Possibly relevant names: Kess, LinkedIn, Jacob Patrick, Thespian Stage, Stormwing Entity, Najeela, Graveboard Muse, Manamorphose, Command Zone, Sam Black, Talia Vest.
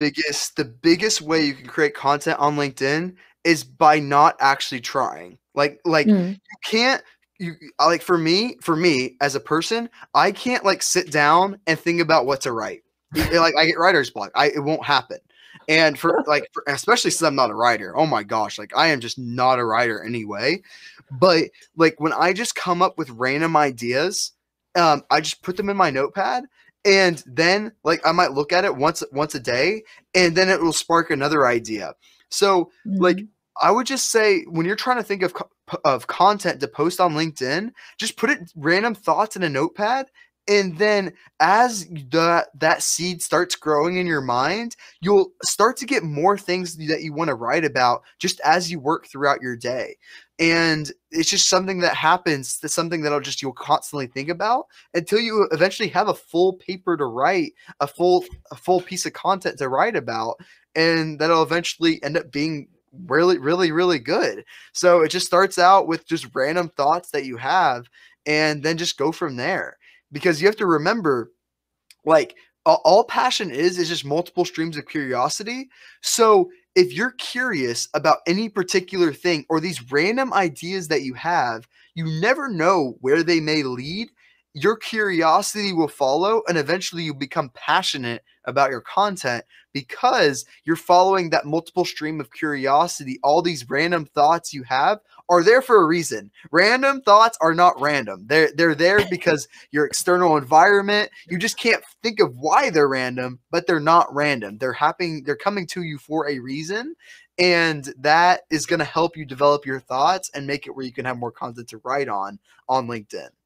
the biggest way you can create content on LinkedIn is by not actually trying. For me as a person, I can't like sit down and think about what to write. Like I get writer's block. It won't happen. And especially since I'm not a writer. Oh my gosh. Like I am just not a writer anyway. But like when I just come up with random ideas, I just put them in my notepad, and then like I might look at it once a day, and then it will spark another idea. So like I would just say when you're trying to think of content to post on LinkedIn, just put it random thoughts in a notepad. And then as that seed starts growing in your mind, you'll start to get more things that you want to write about just as you work throughout your day. And it's just something that happens. That's something that you'll constantly think about until you eventually have a full paper to write, a full piece of content to write about. And that'll eventually end up being really, really, really good. So it just starts out with just random thoughts that you have, and then just go from there. Because you have to remember, like, all passion is just multiple streams of curiosity. So if you're curious about any particular thing or these random ideas that you have, you never know where they may lead. Your curiosity will follow, and eventually you become passionate about your content because you're following that multiple stream of curiosity. All these random thoughts you have are there for a reason. Random thoughts are not random. They're there because your external environment, you just can't think of why they're random, but they're not random. They're coming to you for a reason, and that is going to help you develop your thoughts and make it where you can have more content to write on LinkedIn.